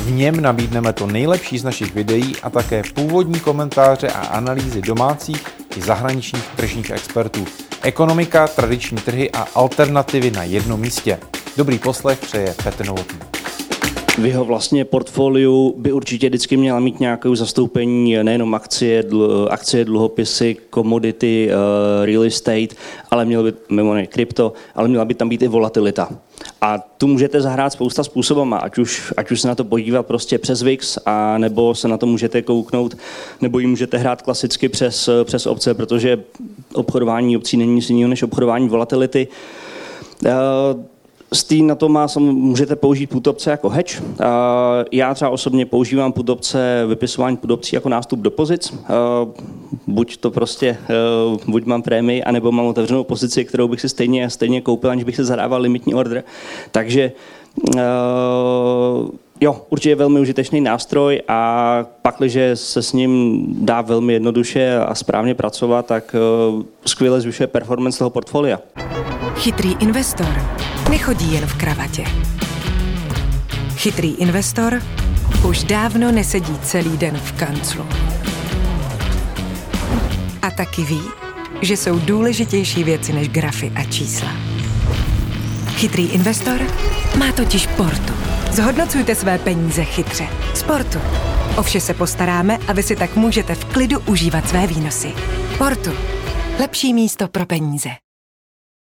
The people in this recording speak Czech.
V něm nabídneme to nejlepší z našich videí a také původní komentáře a analýzy domácích i zahraničních tržních expertů. Ekonomika, tradiční trhy a alternativy na jednom místě. Dobrý poslech přeje Petr Novotný. V jeho vlastně portfoliu by určitě vždycky měla mít nějaké zastoupení nejenom akcie, dluhopisy, komodity, real estate, ale mělo by mimo ne krypto, ale měla by tam být i volatilita. A tu můžete zahrát spousta způsobama, ať už se na to podívat prostě přes VIX, a nebo se na to můžete kouknout, nebo ji můžete hrát klasicky přes opce, protože obchodování opcí není nic jiného než obchodování volatility. Steam na to můžete použít putopce jako hedge. Já třeba osobně používám putopce, vypisování putopcí jako nástup do pozic. Buď mám prémii, anebo mám otevřenou pozici, kterou bych si stejně koupil, aniž bych se zadával limitní order. Takže jo, určitě je velmi užitečný nástroj, a pakliže se s ním dá velmi jednoduše a správně pracovat, tak skvěle zvyšuje performance toho portfolia. Chytrý investor nechodí jen v kravatě. Chytrý investor už dávno nesedí celý den v kanclu. A taky ví, že jsou důležitější věci než grafy a čísla. Chytrý investor má totiž Portu. Zhodnocujte své peníze chytře. Z Portu. O vše se postaráme a vy si tak můžete v klidu užívat své výnosy. Portu. Lepší místo pro peníze.